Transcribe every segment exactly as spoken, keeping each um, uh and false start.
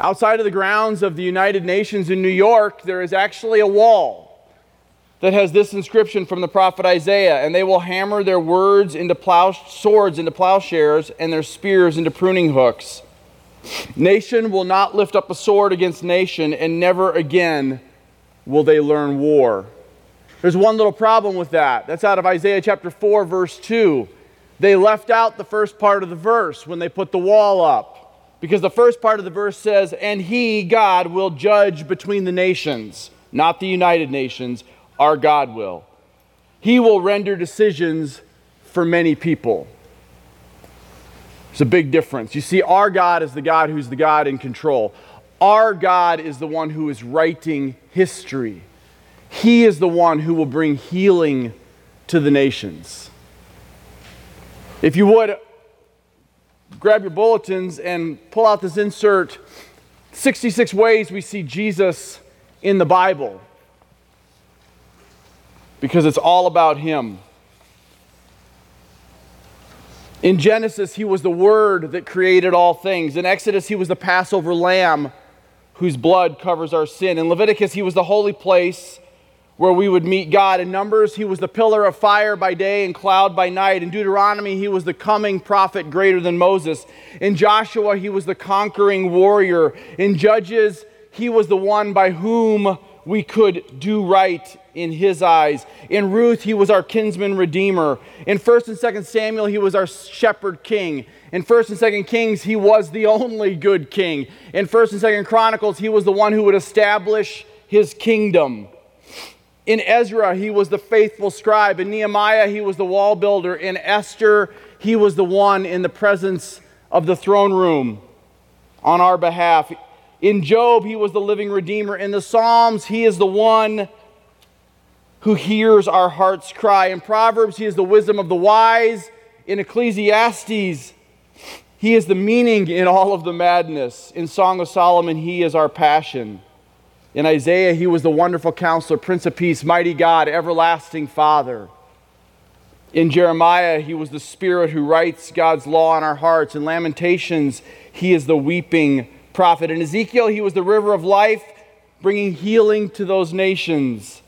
Outside of the grounds of the United Nations in New York, there is actually a wall that has this inscription from the prophet Isaiah, and they will hammer their words into plow, swords into plowshares and their spears into pruning hooks. Nation will not lift up a sword against nation, and never again will they learn war. There's one little problem with that. That's out of Isaiah chapter four, verse two. They left out the first part of the verse when they put the wall up, because the first part of the verse says, and he, God, will judge between the nations, not the United Nations, our God will. He will render decisions for many people. It's a big difference. You see, our God is the God who's the God in control. Our God is the one who is writing history. He is the one who will bring healing to the nations. If you would, grab your bulletins and pull out this insert, sixty-six ways we see Jesus in the Bible, because it's all about him. In Genesis, he was the Word that created all things. In Exodus, he was the Passover lamb whose blood covers our sin. In Leviticus, he was the holy place where we would meet God. In Numbers, he was the pillar of fire by day and cloud by night. In Deuteronomy, he was the coming prophet greater than Moses. In Joshua, he was the conquering warrior. In Judges, he was the one by whom we could do right in his eyes. In Ruth, he was our kinsman redeemer. In First and Second Samuel, he was our shepherd king. In First and Second Kings, he was the only good king. In First and Second Chronicles, he was the one who would establish his kingdom. In Ezra, he was the faithful scribe. In Nehemiah, he was the wall builder. In Esther, he was the one in the presence of the throne room on our behalf. In Job, he was the living redeemer. In the Psalms, he is the one who hears our heart's cry. In Proverbs, he is the wisdom of the wise. In Ecclesiastes, he is the meaning in all of the madness. In Song of Solomon, he is our passion. In Isaiah, he was the wonderful counselor, Prince of Peace, mighty God, everlasting Father. In Jeremiah, he was the Spirit who writes God's law in our hearts. In Lamentations, he is the weeping prophet. In Ezekiel, he was the river of life, bringing healing to those nations.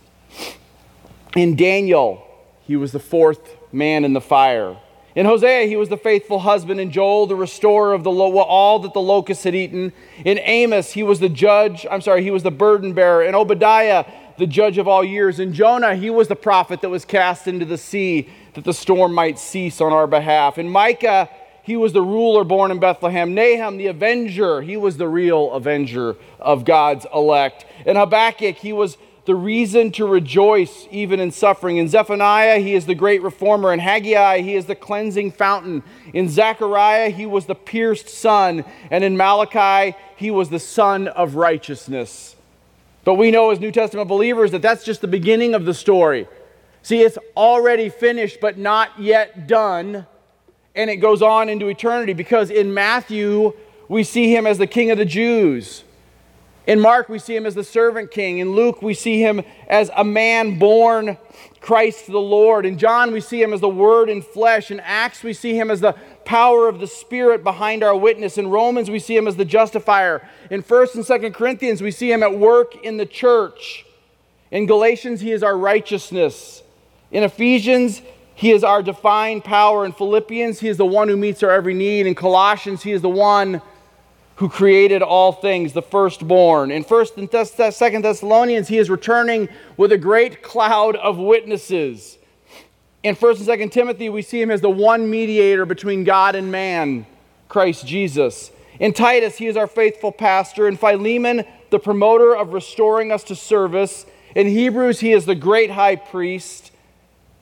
In Daniel, he was the fourth man in the fire. In Hosea, he was the faithful husband. In Joel, the restorer of the lo- all that the locusts had eaten. In Amos, he was the judge. I'm sorry, he was the burden bearer. In Obadiah, the judge of all years. In Jonah, he was the prophet that was cast into the sea, that the storm might cease on our behalf. In Micah, he was the ruler born in Bethlehem. Nahum, the avenger, he was the real avenger of God's elect. In Habakkuk, he was the reason to rejoice even in suffering. In Zephaniah, he is the great reformer. In Haggai, he is the cleansing fountain. In Zechariah, he was the pierced son. And in Malachi, he was the son of righteousness. But we know as New Testament believers that that's just the beginning of the story. See, it's already finished but not yet done. And it goes on into eternity, because in Matthew, we see him as the King of the Jews. In Mark, we see him as the servant king. In Luke, we see him as a man born Christ the Lord. In John, we see him as the Word in flesh. In Acts, we see him as the power of the Spirit behind our witness. In Romans, we see him as the justifier. In First and Second Corinthians, we see him at work in the church. In Galatians, he is our righteousness. In Ephesians, he is our divine power. In Philippians, he is the one who meets our every need. In Colossians, he is the one who created all things, the firstborn. In First and Second Thessalonians, he is returning with a great cloud of witnesses. In First and Second Timothy, we see him as the one mediator between God and man, Christ Jesus. In Titus, he is our faithful pastor. In Philemon, the promoter of restoring us to service. In Hebrews, he is the great high priest.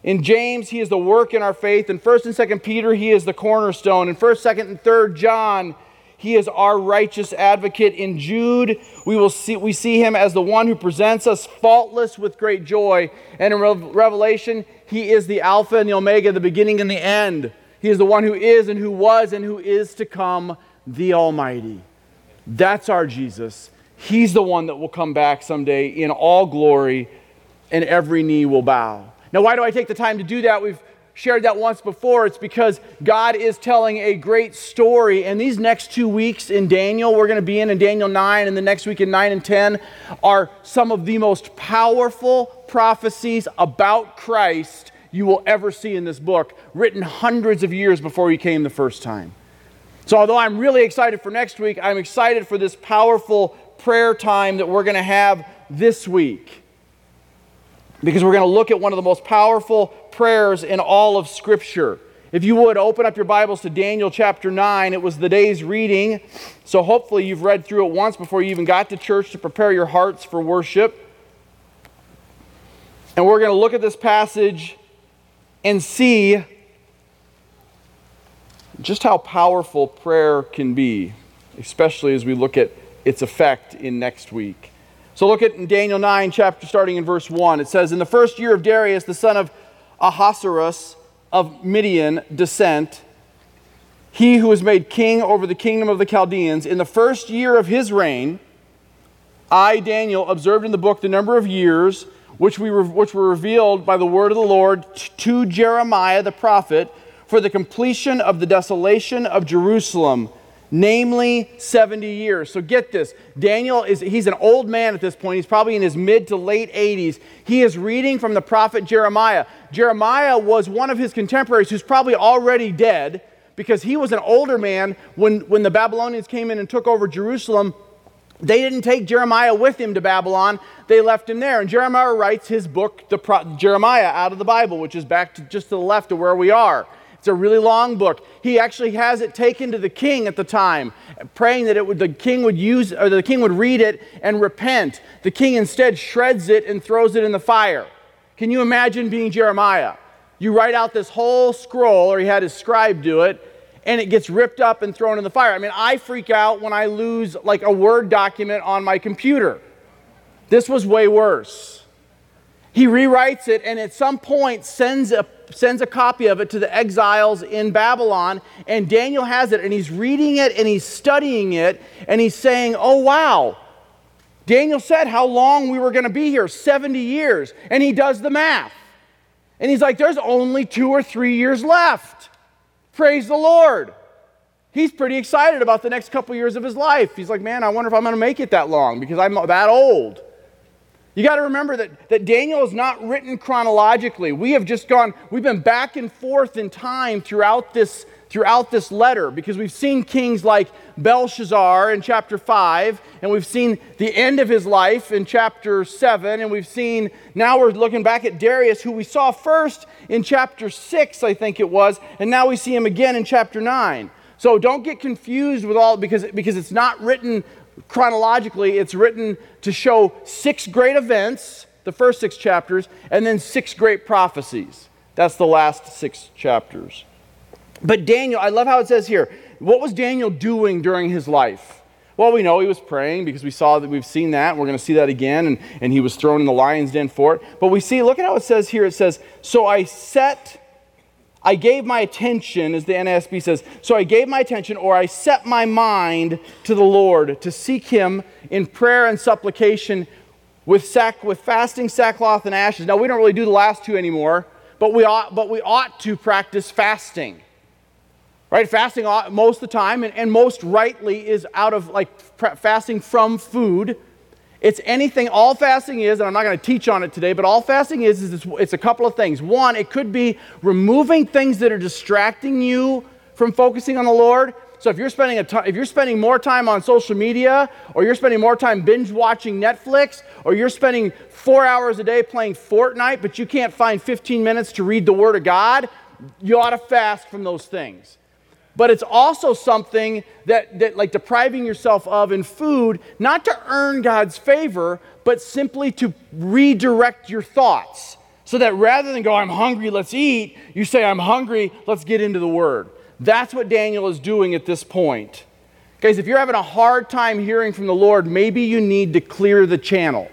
In James, he is the work in our faith. In First and Second Peter, he is the cornerstone. In First, Second, and Third John, he is our righteous advocate. In Jude, we will see we see him as the one who presents us faultless with great joy. And in Re- Revelation, he is the Alpha and the Omega, the beginning and the end. He is the one who is and who was and who is to come, the Almighty. That's our Jesus. He's the one that will come back someday in all glory, and every knee will bow. Now, why do I take the time to do that? We've shared that once before, it's because God is telling a great story. And these next two weeks in Daniel, we're going to be in, in Daniel nine, and the next week in nine and ten, are some of the most powerful prophecies about Christ you will ever see in this book, written hundreds of years before he came the first time. So although I'm really excited for next week, I'm excited for this powerful prayer time that we're going to have this week, because we're going to look at one of the most powerful prayers in all of Scripture. If you would, open up your Bibles to Daniel chapter nine. It was the day's reading, so hopefully you've read through it once before you even got to church to prepare your hearts for worship. And we're going to look at this passage and see just how powerful prayer can be, especially as we look at its effect in next week. So look at in Daniel nine, chapter starting in verse one. It says, "In the first year of Darius, the son of Ahasuerus of Median descent, he who was made king over the kingdom of the Chaldeans, in the first year of his reign, I, Daniel, observed in the book the number of years which we were, which were revealed by the word of the Lord to Jeremiah the prophet for the completion of the desolation of Jerusalem, namely seventy years. So get this. Daniel is, he's an old man at this point. He's probably in his mid to late eighties. He is reading from the prophet Jeremiah. Jeremiah was one of his contemporaries who's probably already dead, because he was an older man when, when the Babylonians came in and took over Jerusalem. They didn't take Jeremiah with him to Babylon. They left him there. And Jeremiah writes his book, the Pro- Jeremiah, out of the Bible, which is back to just to the left of where we are. It's a really long book. He actually has it taken to the king at the time, praying that it would, the king would use, or the king would read it and repent. The king instead shreds it and throws it in the fire. Can you imagine being Jeremiah? You write out this whole scroll, or he had his scribe do it, and it gets ripped up and thrown in the fire. I mean, I freak out when I lose like a Word document on my computer. This was way worse. He rewrites it, and at some point sends a sends a copy of it to the exiles in Babylon, and Daniel has it, and he's reading it, and he's studying it, and he's saying, oh, wow, Daniel said how long we were going to be here, seventy years, and he does the math, and he's like, there's only two or three years left. Praise the Lord. He's pretty excited about the next couple years of his life. He's like, man, I wonder if I'm going to make it that long, because I'm that old. You got to remember that, that Daniel is not written chronologically. We have just gone, we've been back and forth in time throughout this, throughout this letter, because we've seen kings like Belshazzar in chapter five, and we've seen the end of his life in chapter seven, and we've seen, now we're looking back at Darius, who we saw first in chapter six, I think it was, and now we see him again in chapter nine. So don't get confused with all, because, because it's not written chronologically, it's written to show six great events, the first six chapters, and then six great prophecies. That's the last six chapters. But Daniel, I love how it says here, what was Daniel doing during his life? Well, we know he was praying, because we saw that, we've seen that, and we're going to see that again, and, and he was thrown in the lion's den for it. But we see, look at how it says here, it says, so I set, I gave my attention, as the N A S B says, so I gave my attention, or I set my mind to the Lord, to seek him in prayer and supplication with sack, with fasting, sackcloth, and ashes. Now, we don't really do the last two anymore, but we ought, but we ought to practice fasting. Right, fasting most of the time, and, and most rightly is out of, like, fasting from food. It's anything, all fasting is, and I'm not going to teach on it today, but all fasting is, is it's, it's a couple of things. One, it could be removing things that are distracting you from focusing on the Lord. So if you're spending a t- if you're spending more time on social media, or you're spending more time binge watching Netflix, or you're spending four hours a day playing Fortnite, but you can't find fifteen minutes to read the Word of God, you ought to fast from those things. But it's also something that, that, like depriving yourself of in food, not to earn God's favor, but simply to redirect your thoughts. So that rather than go, I'm hungry, let's eat, you say, I'm hungry, let's get into the Word. That's what Daniel is doing at this point. Guys, if you're having a hard time hearing from the Lord, maybe you need to clear the channel.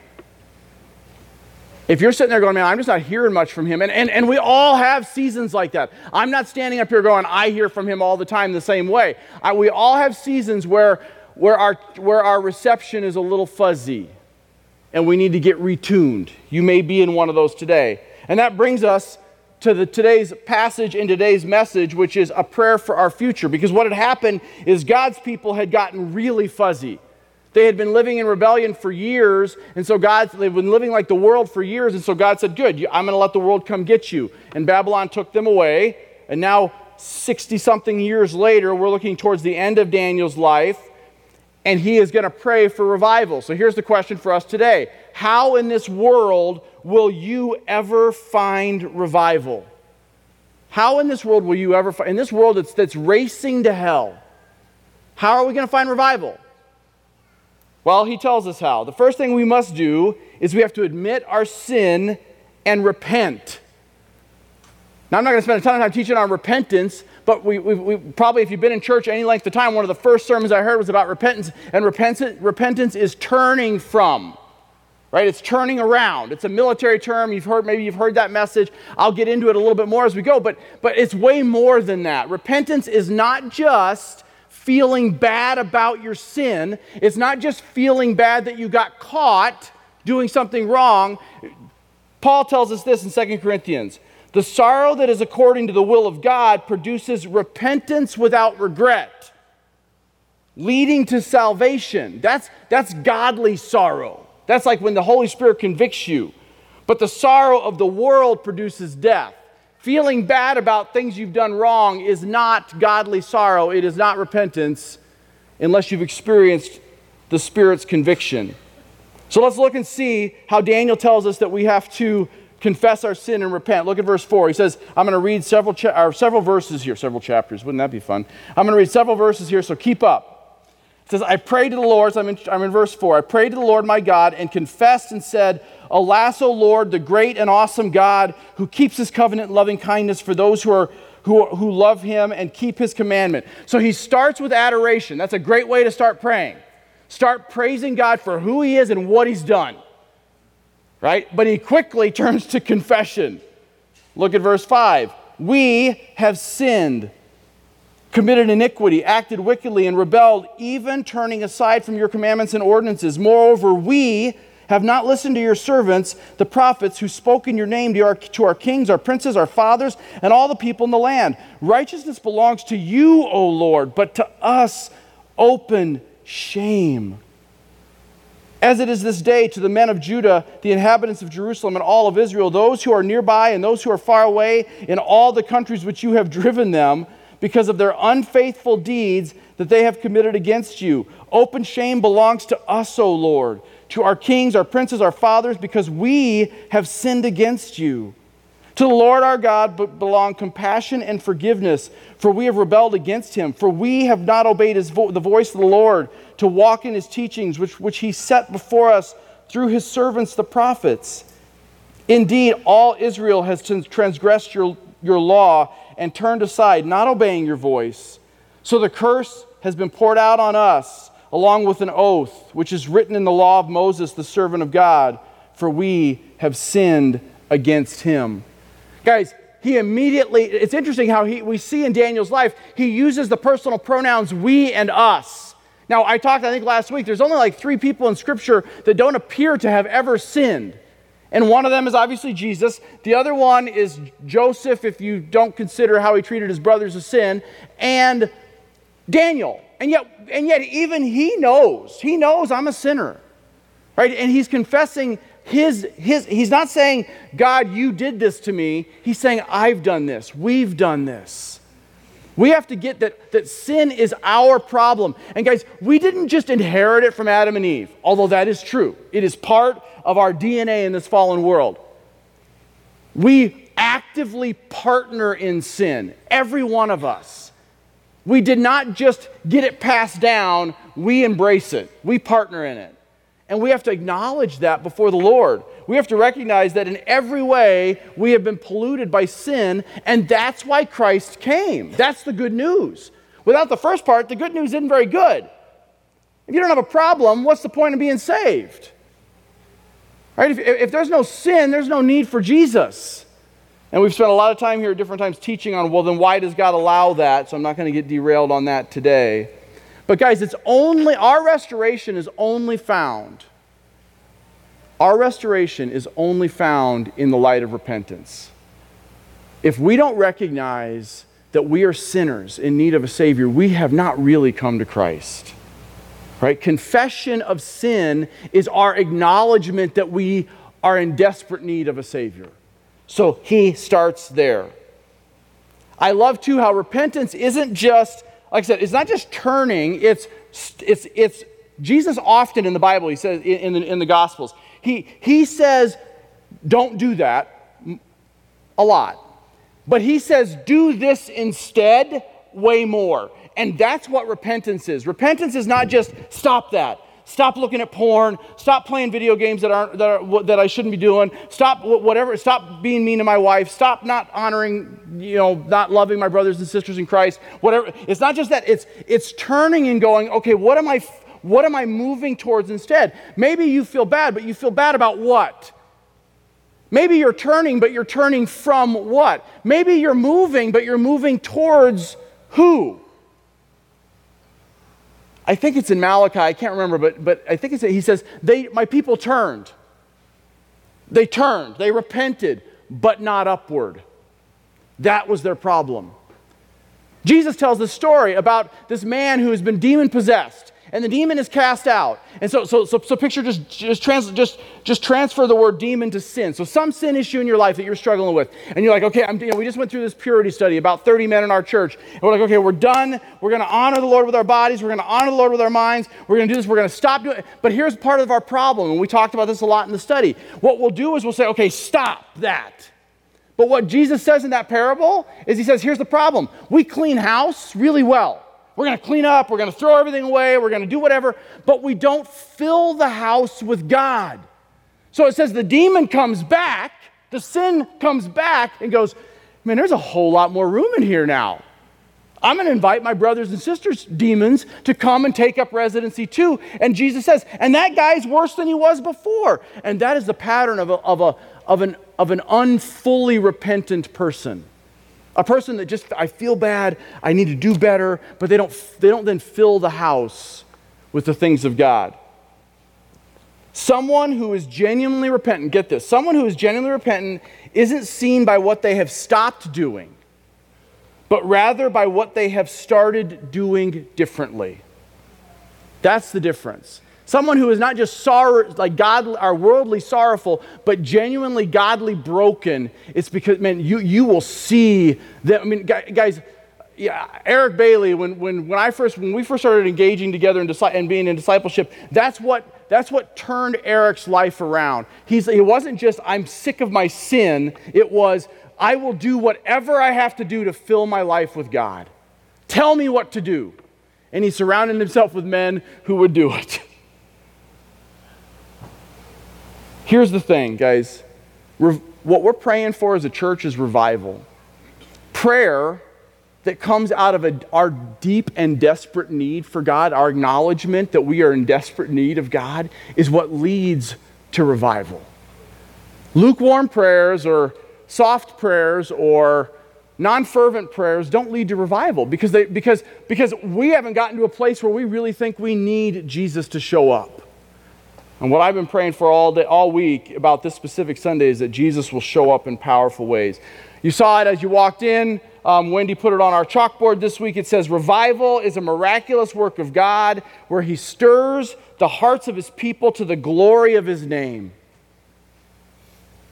If you're sitting there going, man, I'm just not hearing much from him, and, and, and we all have seasons like that. I'm not standing up here going, I hear from him all the time the same way. I, we all have seasons where, where, our, where our reception is a little fuzzy, and we need to get retuned. You may be in one of those today. And that brings us to the, today's passage in today's message, which is a prayer for our future. Because what had happened is God's people had gotten really fuzzy. They had been living in rebellion for years, and so God, they've been living like the world for years, and so God said, good, I'm going to let the world come get you. And Babylon took them away, and now sixty-something years later, we're looking towards the end of Daniel's life, and he is going to pray for revival. So here's the question for us today. How in this world will you ever find revival? How in this world will you ever find... In this world that's, that's racing to hell, how are we going to find revival? Well, he tells us how. The first thing we must do is we have to admit our sin and repent. Now, I'm not going to spend a ton of time teaching on repentance, but we, we, we probably, if you've been in church any length of time, one of the first sermons I heard was about repentance. And repentance, repentance is turning from, right? It's turning around. It's a military term. You've heard, maybe you've heard that message. I'll get into it a little bit more as we go, but but it's way more than that. Repentance is not just feeling bad about your sin. It's not just feeling bad that you got caught doing something wrong. Paul tells us this in Second Corinthians. The sorrow that is according to the will of God produces repentance without regret, leading to salvation. That's, that's godly sorrow. That's like when the Holy Spirit convicts you. But the sorrow of the world produces death. Feeling bad about things you've done wrong is not godly sorrow. It is not repentance unless you've experienced the Spirit's conviction. So let's look and see how Daniel tells us that we have to confess our sin and repent. Look at verse four. He says, I'm going to read several cha- or several verses here, several chapters. Wouldn't that be fun? I'm going to read several verses here, so keep up. It says, I prayed to the Lord, so I'm in, I'm in verse four. I prayed to the Lord my God and confessed and said, Alas, O Lord, the great and awesome God who keeps his covenant loving kindness for those who are who, who love him and keep his commandment. So he starts with adoration. That's a great way to start praying. Start praising God for who he is and what he's done. Right? But he quickly turns to confession. Look at verse five. We have sinned, committed iniquity, acted wickedly, and rebelled, even turning aside from your commandments and ordinances. Moreover, we have not listened to your servants, the prophets, who spoke in your name to our, to our kings, our princes, our fathers, and all the people in the land. Righteousness belongs to you, O Lord, but to us open shame. As it is this day to the men of Judah, the inhabitants of Jerusalem and all of Israel, those who are nearby and those who are far away, in all the countries which you have driven them, because of their unfaithful deeds that they have committed against you. Open shame belongs to us, O Lord, to our kings, our princes, our fathers, because we have sinned against you. To the Lord our God belong compassion and forgiveness, for we have rebelled against him, for we have not obeyed his vo- the voice of the Lord to walk in his teachings, which, which he set before us through his servants, the prophets. Indeed, all Israel has transgressed your, your law and turned aside, not obeying your voice. So the curse has been poured out on us, along with an oath, which is written in the law of Moses, the servant of God, for we have sinned against him. Guys, he immediately, it's interesting how he, we see in Daniel's life, he uses the personal pronouns we and us. Now, I talked, I think, last week, there's only like three people in Scripture that don't appear to have ever sinned. And one of them is obviously Jesus. The other one is Joseph, if you don't consider how he treated his brothers a sin, and Daniel. And yet, and yet even he knows. He knows I'm a sinner. Right? And he's confessing His, his, he's not saying, God, you did this to me. He's saying, I've done this. We've done this. We have to get that, that sin is our problem. And guys, we didn't just inherit it from Adam and Eve, although that is true. It is part of our D N A in this fallen world. We actively partner in sin, every one of us. We did not just get it passed down. We embrace it. We partner in it. And we have to acknowledge that before the Lord. We have to recognize that in every way we have been polluted by sin, and that's why Christ came. That's the good news. Without the first part, the good news isn't very good. If you don't have a problem, what's the point of being saved? Right? If, if there's no sin, there's no need for Jesus. And we've spent a lot of time here at different times teaching on, well, then why does God allow that? So I'm not going to get derailed on that today. But guys, it's only, our restoration is only found, our restoration is only found in the light of repentance. If we don't recognize that we are sinners in need of a Savior, we have not really come to Christ. Right? Confession of sin is our acknowledgement that we are in desperate need of a Savior. So he starts there. I love, too, how repentance isn't just, like I said, it's not just turning. It's, it's, it's Jesus often in the Bible, he says, in the, in the Gospels, he, he says, don't do that a lot. But he says, do this instead way more. And that's what repentance is. Repentance is not just stop that. Stop looking at porn. Stop playing video games that aren't that are, that I shouldn't be doing. Stop whatever. Stop being mean to my wife. Stop not honoring, you know, not loving my brothers and sisters in Christ. Whatever. It's not just that. It's it's turning and going, okay, what am I what am I moving towards instead? Maybe you feel bad, but you feel bad about what? Maybe you're turning, but you're turning from what? Maybe you're moving, but you're moving towards who? I think it's in Malachi, I can't remember, but but I think it's, he says, "They, my people turned. They turned, they repented, but not upward." That was their problem. Jesus tells this story about this man who has been demon-possessed. And the demon is cast out. And so, so, so, so picture just, just, trans, just, just transfer the word demon to sin. So some sin issue in your life that you're struggling with. And you're like, okay, I'm, you know, we just went through this purity study, about thirty men in our church. And we're like, okay, we're done. We're going to honor the Lord with our bodies. We're going to honor the Lord with our minds. We're going to do this. We're going to stop doing it. But here's part of our problem. And we talked about this a lot in the study. What we'll do is we'll say, okay, stop that. But what Jesus says in that parable is he says, here's the problem. We clean house really well. We're going to clean up. We're going to throw everything away. We're going to do whatever. But we don't fill the house with God. So it says the demon comes back. The sin comes back and goes, man, there's a whole lot more room in here now. I'm going to invite my brothers and sisters, demons, to come and take up residency too. And Jesus says, and that guy's worse than he was before. And that is the pattern of, a, of, a, of, an, of an unfully repentant person. A person that just, I feel bad, I need to do better, but they don't they don't then fill the house with the things of God. Someone who is genuinely repentant, get this, someone who is genuinely repentant isn't seen by what they have stopped doing, but rather by what they have started doing differently. That's the difference. Someone who is not just sorrow, like God, or worldly sorrowful, but genuinely godly broken. It's because, man, you you will see that. I mean, guys, yeah, Eric Bailey. When when when I first when we first started engaging together in disci- and being in discipleship, that's what that's what turned Eric's life around. He's it wasn't just I'm sick of my sin. It was I will do whatever I have to do to fill my life with God. Tell me what to do, and he surrounded himself with men who would do it. Here's the thing, guys. Re- what we're praying for as a church is revival. Prayer that comes out of a, our deep and desperate need for God, our acknowledgement that we are in desperate need of God, is what leads to revival. Lukewarm prayers or soft prayers or non-fervent prayers don't lead to revival because they because because we haven't gotten to a place where we really think we need Jesus to show up. And what I've been praying for all day, all week about this specific Sunday is that Jesus will show up in powerful ways. You saw it as you walked in. Um, Wendy put it on our chalkboard this week. It says, revival is a miraculous work of God where he stirs the hearts of his people to the glory of his name.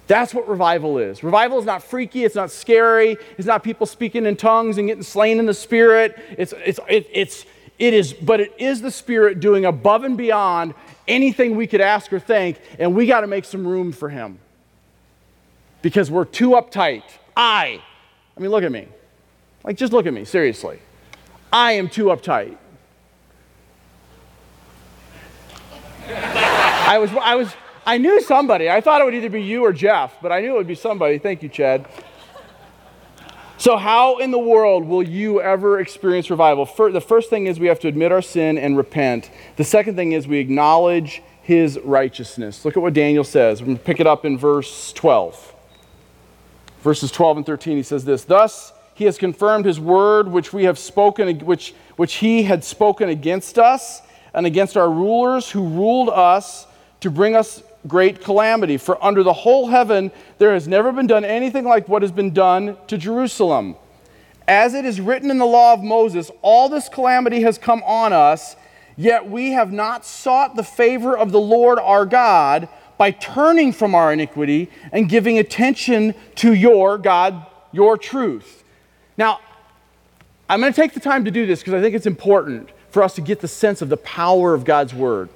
That's what revival is. Revival is not freaky. It's not scary. It's not people speaking in tongues and getting slain in the spirit. It's it's it, it's it is, but it is the Spirit doing above and beyond anything we could ask or think, and we got to make some room for him because we're too uptight. I, I mean, look at me. Like, just look at me, seriously. I am too uptight. I was, I was, I knew somebody. I thought it would either be you or Jeff, but I knew it would be somebody. Thank you, Chad. So how in the world will you ever experience revival? First, the first thing is we have to admit our sin and repent. The second thing is we acknowledge his righteousness. Look at what Daniel says. We're going to pick it up in verse twelve. Verses twelve and thirteen, he says this, thus he has confirmed his word which we have spoken, which, which he had spoken against us and against our rulers who ruled us to bring us great calamity, for under the whole heaven there has never been done anything like what has been done to Jerusalem. As it is written in the law of Moses, all this calamity has come on us, yet we have not sought the favor of the Lord our God by turning from our iniquity and giving attention to your God, your truth. Now, I'm going to take the time to do this because I think it's important for us to get the sense of the power of God's word.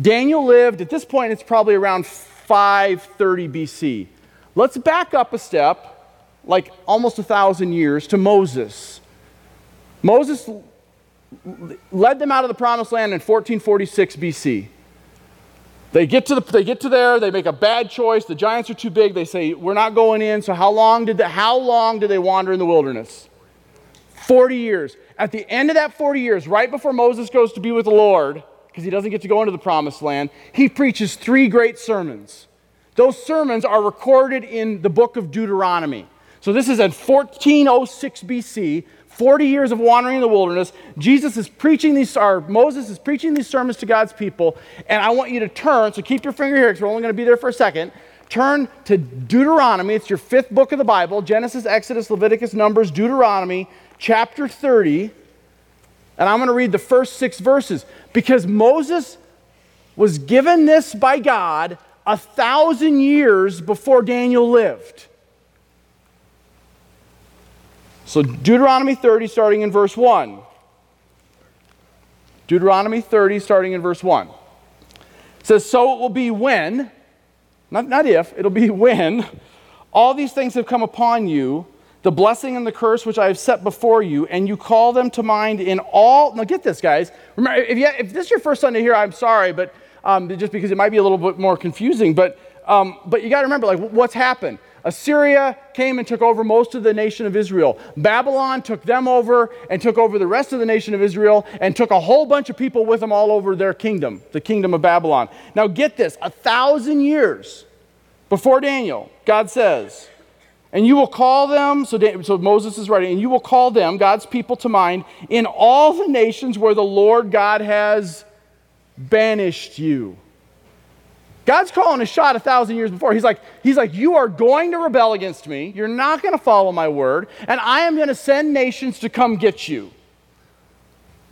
Daniel lived, at this point, it's probably around five thirty B C. Let's back up a step, like almost a thousand years, to Moses. Moses led them out of the promised land in fourteen forty-six B C. They get to the, they get to there, they make a bad choice, the giants are too big, they say, we're not going in, so how long did the, how long did they wander in the wilderness? forty years. At the end of that forty years, right before Moses goes to be with the Lord, because he doesn't get to go into the promised land, he preaches three great sermons. Those sermons are recorded in the book of Deuteronomy. So this is at fourteen oh six B C, forty years of wandering in the wilderness. Jesus is preaching these, or Moses is preaching these sermons to God's people, and I want you to turn, so keep your finger here because we're only going to be there for a second. Turn to Deuteronomy. It's your fifth book of the Bible, Genesis, Exodus, Leviticus, Numbers, Deuteronomy, chapter thirty. And I'm going to read the first six verses, because Moses was given this by God a thousand years before Daniel lived. So Deuteronomy thirty, starting in verse one. Deuteronomy thirty, starting in verse one. It says, so it will be when, not, not if, it'll be when all these things have come upon you, the blessing and the curse which I have set before you, and you call them to mind in all... Now get this, guys. Remember, if, you, if this is your first Sunday here, I'm sorry, but um, just because it might be a little bit more confusing, but um, but you got to remember, like, what's happened? Assyria came and took over most of the nation of Israel. Babylon took them over and took over the rest of the nation of Israel and took a whole bunch of people with them all over their kingdom, the kingdom of Babylon. Now get this, a thousand years before Daniel, God says... And you will call them, so, Dan, so Moses is writing, and you will call them, God's people, to mind in all the nations where the Lord God has banished you. God's calling a shot a thousand years before. He's like, he's like, you are going to rebel against me. You're not going to follow my word. And I am going to send nations to come get you.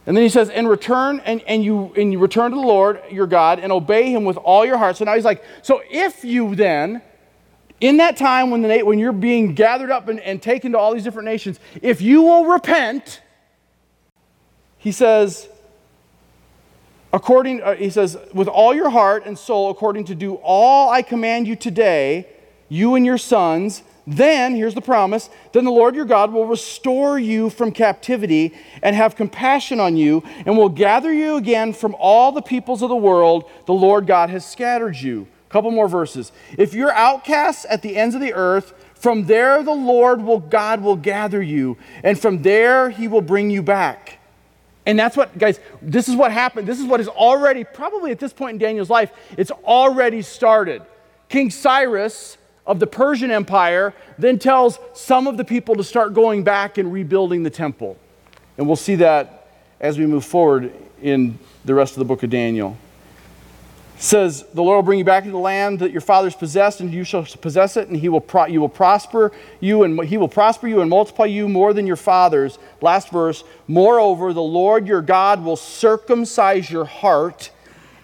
And then he says, and return, and, and you and you return to the Lord your God and obey him with all your heart. So now he's like, so if you then... In that time when, the, when you're being gathered up and, and taken to all these different nations, if you will repent, he says, according, uh, he says, with all your heart and soul, according to do all I command you today, you and your sons, then, here's the promise, then the Lord your God will restore you from captivity and have compassion on you and will gather you again from all the peoples of the world the Lord God has scattered you. Couple more verses. If you're outcasts at the ends of the earth, from there the Lord will, God will gather you, and from there he will bring you back. And that's what, guys, this is what happened. This is what is already, probably at this point in Daniel's life, it's already started. King Cyrus of the Persian Empire then tells some of the people to start going back and rebuilding the temple. And we'll see that as we move forward in the rest of the book of Daniel. Says, the Lord will bring you back to the land that your fathers possessed, and you shall possess it, and he will pro- you will prosper you, and he will prosper you and multiply you more than your fathers. Last verse. Moreover, the Lord your God will circumcise your heart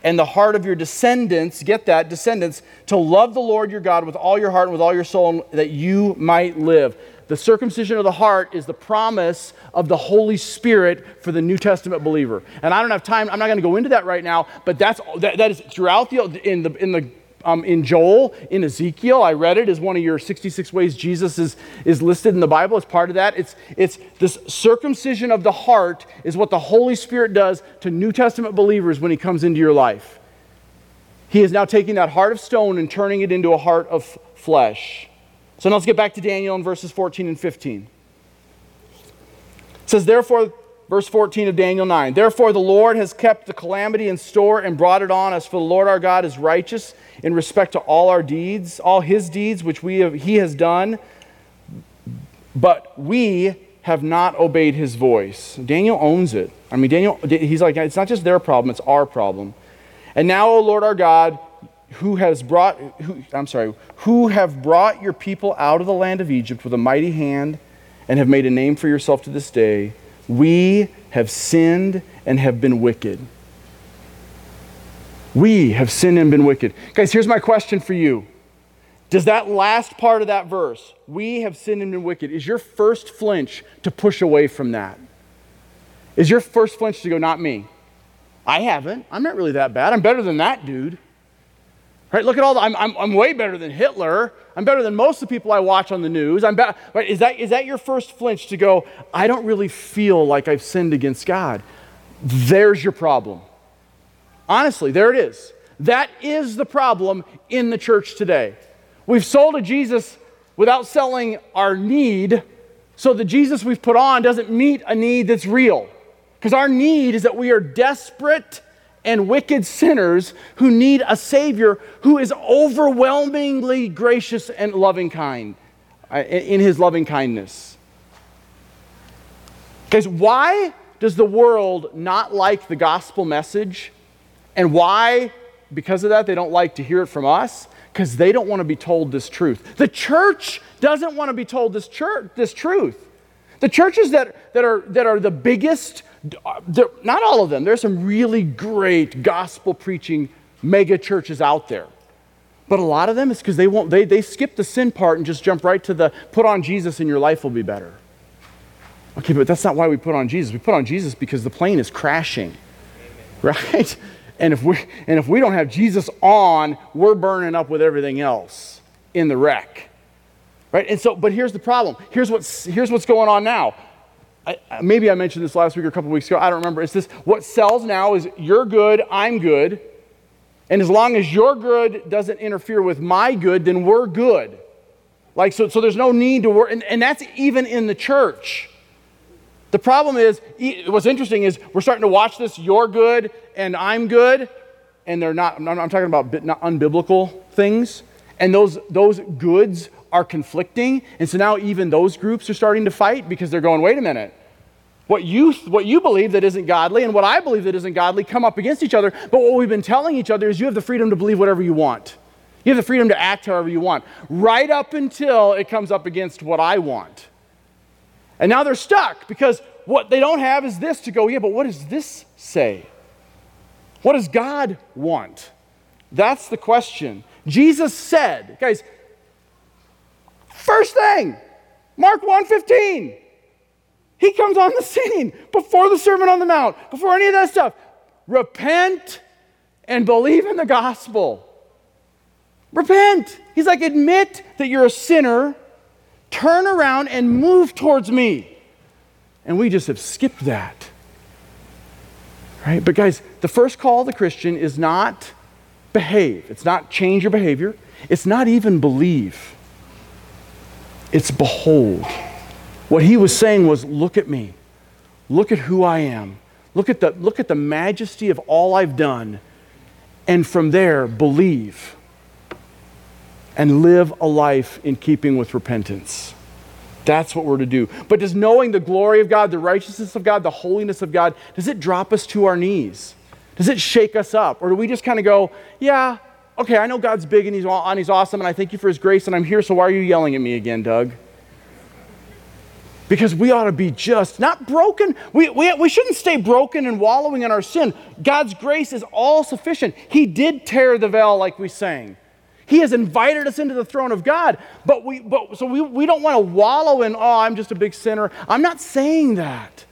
and the heart of your descendants, get that, descendants, to love the Lord your God with all your heart and with all your soul, that you might live. The circumcision of the heart is the promise of the Holy Spirit for the New Testament believer. And I don't have time, I'm not going to go into that right now, but that's that, that is throughout the in the in the um, in Joel, in Ezekiel, I read it as one of your sixty-six ways Jesus is is listed in the Bible as part of that. It's it's this circumcision of the heart is what the Holy Spirit does to New Testament believers when he comes into your life. He is now taking that heart of stone and turning it into a heart of flesh. So now let's get back to Daniel in verses fourteen and fifteen. It says, therefore, verse fourteen of Daniel nine, therefore the Lord has kept the calamity in store and brought it on us, for the Lord our God is righteous in respect to all our deeds, all his deeds which we have, he has done, but we have not obeyed his voice. Daniel owns it. I mean, Daniel, he's like, it's not just their problem, it's our problem. And now, O Lord our God, who has brought, who, I'm sorry, who have brought your people out of the land of Egypt with a mighty hand and have made a name for yourself to this day, we have sinned and have been wicked. We have sinned and been wicked. Guys, here's my question for you. Does that last part of that verse, we have sinned and been wicked, is your first flinch to push away from that? Is your first flinch to go, not me? I haven't. I'm not really that bad. I'm better than that dude. Right? Look at all the, I'm, I'm, I'm way better than Hitler. I'm better than most of the people I watch on the news. I'm better, right? Is that, is that your first flinch to go, I don't really feel like I've sinned against God? There's your problem. Honestly, there it is. That is the problem in the church today. We've sold a Jesus without selling our need, so the Jesus we've put on doesn't meet a need that's real. Because our need is that we are desperate and wicked sinners who need a Savior who is overwhelmingly gracious and loving kind, uh, in His loving kindness. Guys, why does the world not like the gospel message? And why, because of that, they don't like to hear it from us? Because they don't want to be told this truth. The church doesn't want to be told this church, this truth. The churches that, that, are, that are the biggest, not all of them, there's some really great gospel preaching mega churches out there. But a lot of them is because they won't, they, they skip the sin part and just jump right to the put on Jesus and your life will be better. Okay, but that's not why we put on Jesus. We put on Jesus because the plane is crashing, right? And if we and if we don't have Jesus on, we're burning up with everything else in the wreck, right? And so, but here's the problem. Here's what's here's what's going on now. I, maybe I mentioned this last week or a couple weeks ago. I don't remember. It's this. What sells now is you're good, I'm good, and as long as your good doesn't interfere with my good, then we're good. Like so, so there's no need to worry, and, and that's even in the church. The problem is, what's interesting is we're starting to watch this, you're good and I'm good, and they're not, I'm talking about unbiblical things, and those those goods are conflicting, and so now even those groups are starting to fight because they're going, wait a minute, what you what you believe that isn't godly and what I believe that isn't godly come up against each other, but what we've been telling each other is you have the freedom to believe whatever you want. You have the freedom to act however you want, right up until it comes up against what I want. And now they're stuck because what they don't have is this to go, yeah, but what does this say? What does God want? That's the question. Jesus said, guys, first thing, Mark one fifteen, he comes on the scene before the Sermon on the Mount, before any of that stuff. Repent and believe in the gospel. Repent. He's like, admit that you're a sinner. Turn around and move towards me. And we just have skipped that. Right? But guys, the first call of the Christian is not behave. It's not change your behavior. It's not even believe. It's behold. What he was saying was, look at me. Look at who I am. Look at the, look at the majesty of all I've done. And from there, believe. And live a life in keeping with repentance. That's what we're to do. But does knowing the glory of God, the righteousness of God, the holiness of God, does it drop us to our knees? Does it shake us up? Or do we just kind of go, yeah, okay, I know God's big and he's, and he's awesome and I thank you for his grace and I'm here, so why are you yelling at me again, Doug? Because we ought to be just, not broken. We, we, we shouldn't stay broken and wallowing in our sin. God's grace is all sufficient. He did tear the veil like we sang. He has invited us into the throne of God, but we, but so we, we don't want to wallow in, oh, I'm just a big sinner. I'm not saying that.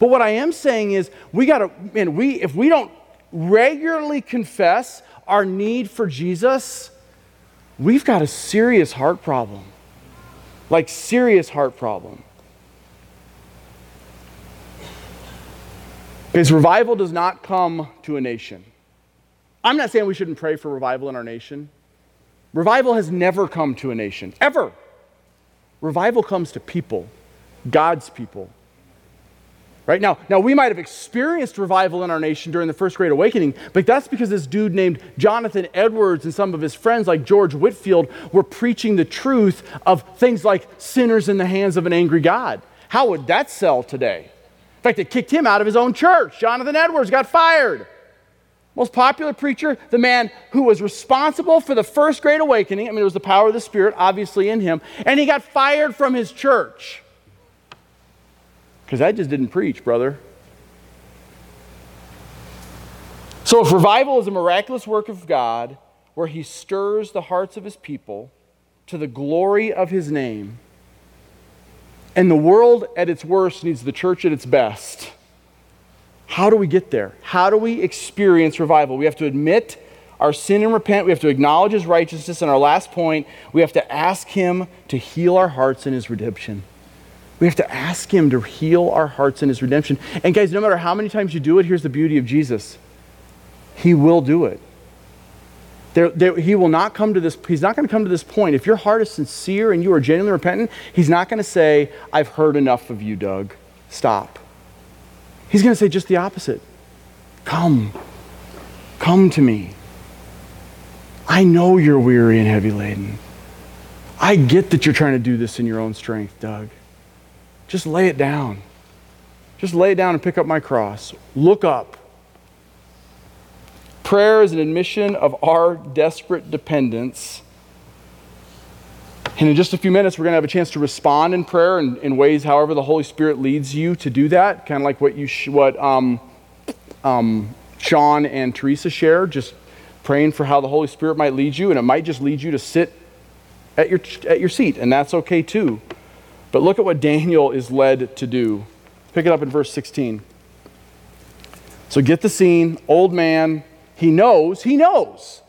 But what I am saying is we got to, man, we, if we don't regularly confess our need for Jesus, we've got a serious heart problem. Like serious heart problem. Because revival does not come to a nation. I'm not saying we shouldn't pray for revival in our nation. Revival has never come to a nation, ever. Revival comes to people, God's people. Right now, now we might have experienced revival in our nation during the First Great Awakening, but that's because this dude named Jonathan Edwards and some of his friends like George Whitefield were preaching the truth of things like sinners in the hands of an angry God. How would that sell today? In fact, it kicked him out of his own church. Jonathan Edwards got fired. most popular preacher, the man who was responsible for the first great awakening. I mean, it was the power of the Spirit, obviously, in him. And he got fired from his church. Because I just didn't preach, brother. So if revival is a miraculous work of God, where he stirs the hearts of his people to the glory of his name, and the world at its worst needs the church at its best, how do we get there? How do we experience revival? We have to admit our sin and repent. We have to acknowledge his righteousness. And our last point, we have to ask him to heal our hearts in his redemption. We have to ask him to heal our hearts in his redemption. And guys, no matter how many times you do it, here's the beauty of Jesus. He will do it. There, there, he will not come to this, he's not going to come to this point. If your heart is sincere and you are genuinely repentant, he's not going to say, I've heard enough of you, Doug. Stop. He's going to say just the opposite. Come. Come to me. I know you're weary and heavy laden. I get that you're trying to do this in your own strength, Doug. Just lay it down. Just lay it down and pick up my cross. Look up. Prayer is an admission of our desperate dependence. And in just a few minutes, we're going to have a chance to respond in prayer in, in ways, however, the Holy Spirit leads you to do that. Kind of like what you, sh- what um, um, Sean and Teresa shared, just praying for how the Holy Spirit might lead you. And it might just lead you to sit at your at your seat, and that's okay too. But look at what Daniel is led to do. Pick it up in verse sixteen. So get the scene, old man. He knows, he knows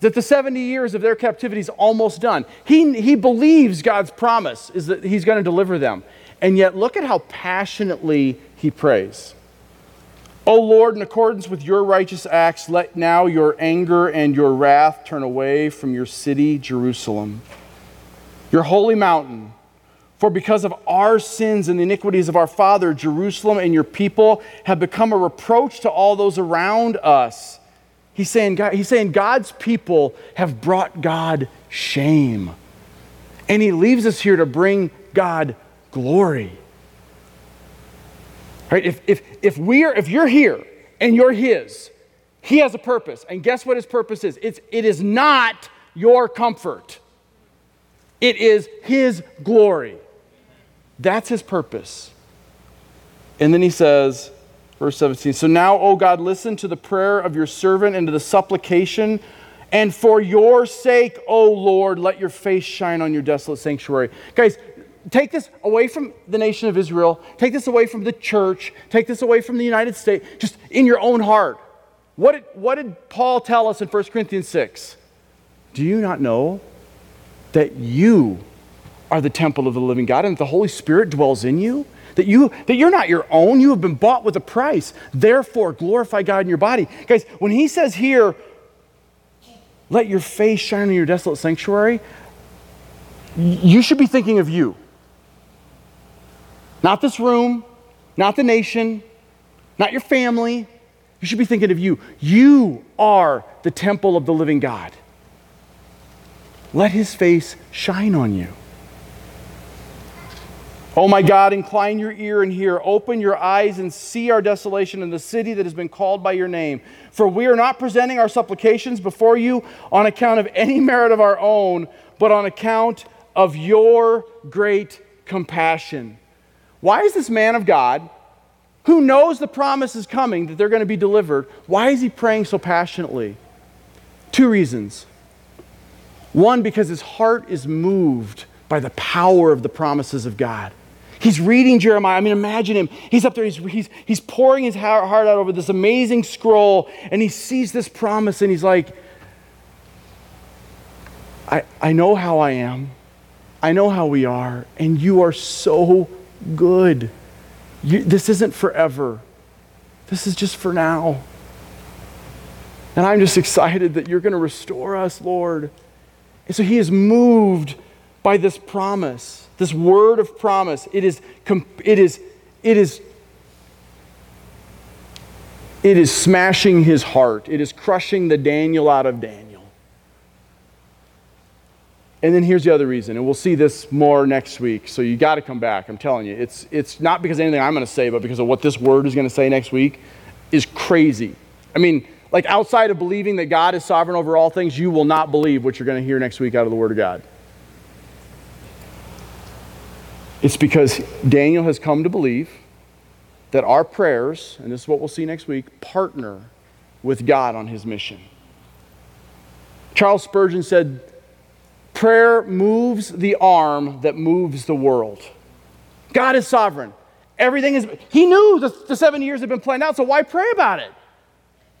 that the seventy years of their captivity is almost done. He, he believes God's promise is that he's going to deliver them. And yet look at how passionately he prays. O Lord, in accordance with your righteous acts, let now your anger and your wrath turn away from your city, Jerusalem, your holy mountain. For because of our sins and the iniquities of our father, Jerusalem and your people have become a reproach to all those around us. He's saying, God, he's saying God's people have brought God shame. And he leaves us here to bring God glory. Right? If, if, if, we are, if you're here and you're his, he has a purpose. And guess what his purpose is? It's, it is not your comfort. It is his glory. That's his purpose. And then he says, verse seventeen, so now, O God, listen to the prayer of your servant and to the supplication. And for your sake, O Lord, let your face shine on your desolate sanctuary. Guys, take this away from the nation of Israel. Take this away from the church. Take this away from the United States. Just in your own heart. What did, what did Paul tell us in First Corinthians six? Do you not know that you are the temple of the living God and that the Holy Spirit dwells in you? That, you, that you're not your own. You have been bought with a price. Therefore, glorify God in your body. Guys, when he says here, let your face shine in your desolate sanctuary, you should be thinking of you. Not this room, not the nation, not your family. You should be thinking of you. You are the temple of the living God. Let his face shine on you. Oh my God, incline your ear and hear. Open your eyes and see our desolation in the city that has been called by your name. For we are not presenting our supplications before you on account of any merit of our own, but on account of your great compassion. Why is this man of God, who knows the promise is coming, that they're going to be delivered, why is he praying so passionately? Two reasons. One, because his heart is moved by the power of the promises of God. He's reading Jeremiah. I mean, imagine him. He's up there. He's, he's, he's pouring his heart out over this amazing scroll, and he sees this promise, and he's like, I, I know how I am. I know how we are, and you are so good. You, this isn't forever. This is just for now. And I'm just excited that you're going to restore us, Lord. And so he is moved by this promise, this word of promise. It is, it is, it is, it is smashing his heart. It is crushing the Daniel out of Daniel. And then here's the other reason, and we'll see this more next week. So you got to come back. I'm telling you, it's it's not because of anything I'm going to say, but because of what this word is going to say next week is crazy. I mean, Like, outside of believing that God is sovereign over all things, you will not believe what you're going to hear next week out of the Word of God. It's because Daniel has come to believe that our prayers, and this is what we'll see next week, partner with God on his mission. Charles Spurgeon said, prayer moves the arm that moves the world. God is sovereign. Everything is, he knew the, the seven years had been planned out, so why pray about it?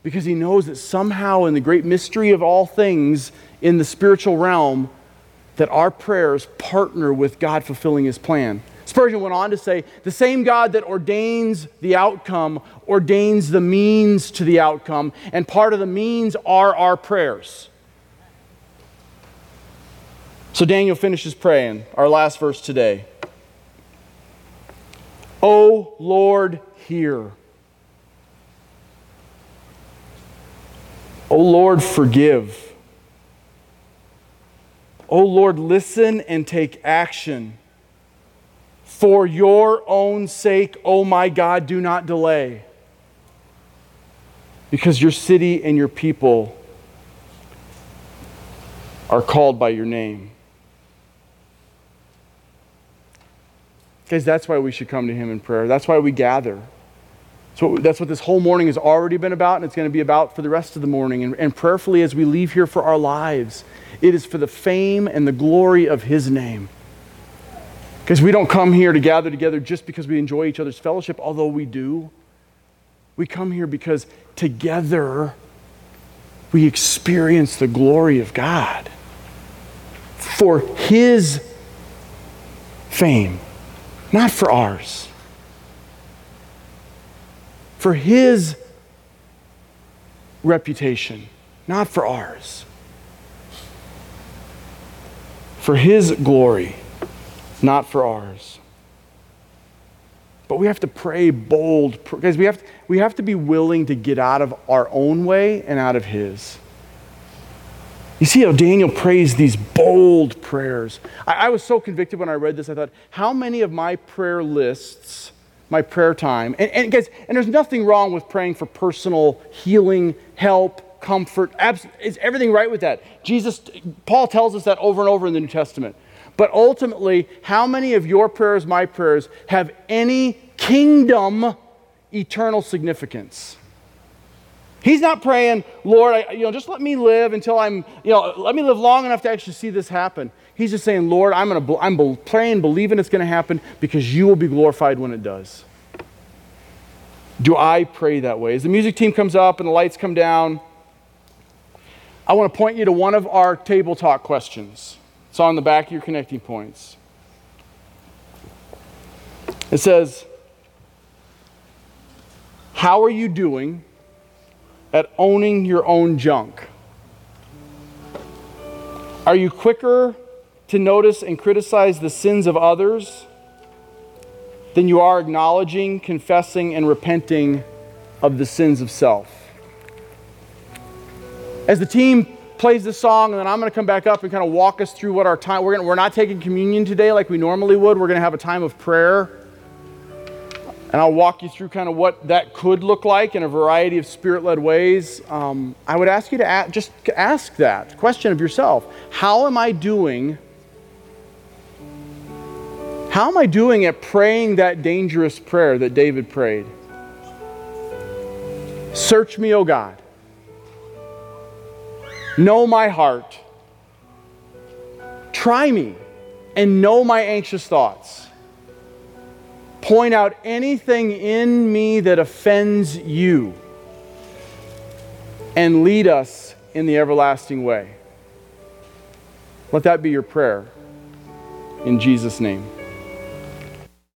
Because he knows that somehow in the great mystery of all things in the spiritual realm, that our prayers partner with God fulfilling his plan. Spurgeon went on to say, the same God that ordains the outcome ordains the means to the outcome, and part of the means are our prayers. So Daniel finishes praying, our last verse today. O Lord, hear. O Lord, forgive. O Lord, listen and take action. For your own sake, O my God, do not delay. Because your city and your people are called by your name. Guys, that's why we should come to him in prayer. That's why we gather. So that's what this whole morning has already been about, and it's going to be about for the rest of the morning. And, and prayerfully, as we leave here for our lives, it is for the fame and the glory of his name. Because we don't come here to gather together just because we enjoy each other's fellowship, although we do. We come here because together we experience the glory of God for his fame, not for ours. For his reputation, not for ours. For his glory, not for ours. But we have to pray bold. Guys, we have, to, we have to be willing to get out of our own way and out of his. You see how Daniel prays these bold prayers. I, I was so convicted when I read this. I thought, how many of my prayer lists, my prayer time, and, and guys, and there's nothing wrong with praying for personal healing, help, comfort. Abs- is everything right with that? Jesus, Paul tells us that over and over in the New Testament. But ultimately, how many of your prayers, my prayers, have any kingdom eternal significance? He's not praying, Lord, I, you know, just let me live until I'm, you know, let me live long enough to actually see this happen. He's just saying, Lord, I'm gonna, I'm praying, believing it's going to happen because you will be glorified when it does. Do I pray that way? As the music team comes up and the lights come down, I want to point you to one of our table talk questions. It's on the back of your connecting points. It says, how are you doing at owning your own junk? Are you quicker to notice and criticize the sins of others than you are acknowledging, confessing, and repenting of the sins of self? As the team plays this song, and then I'm going to come back up and kind of walk us through what our time, we're gonna, we're not taking communion today like we normally would. We're going to have a time of prayer. And I'll walk you through kind of what that could look like in a variety of spirit-led ways. Um, I would ask you to ask, just ask that question of yourself. How am I doing? How am I doing at praying that dangerous prayer that David prayed? Search me, O God. Know my heart. Try me and know my anxious thoughts. Point out anything in me that offends you and lead us in the everlasting way. Let that be your prayer in Jesus' name.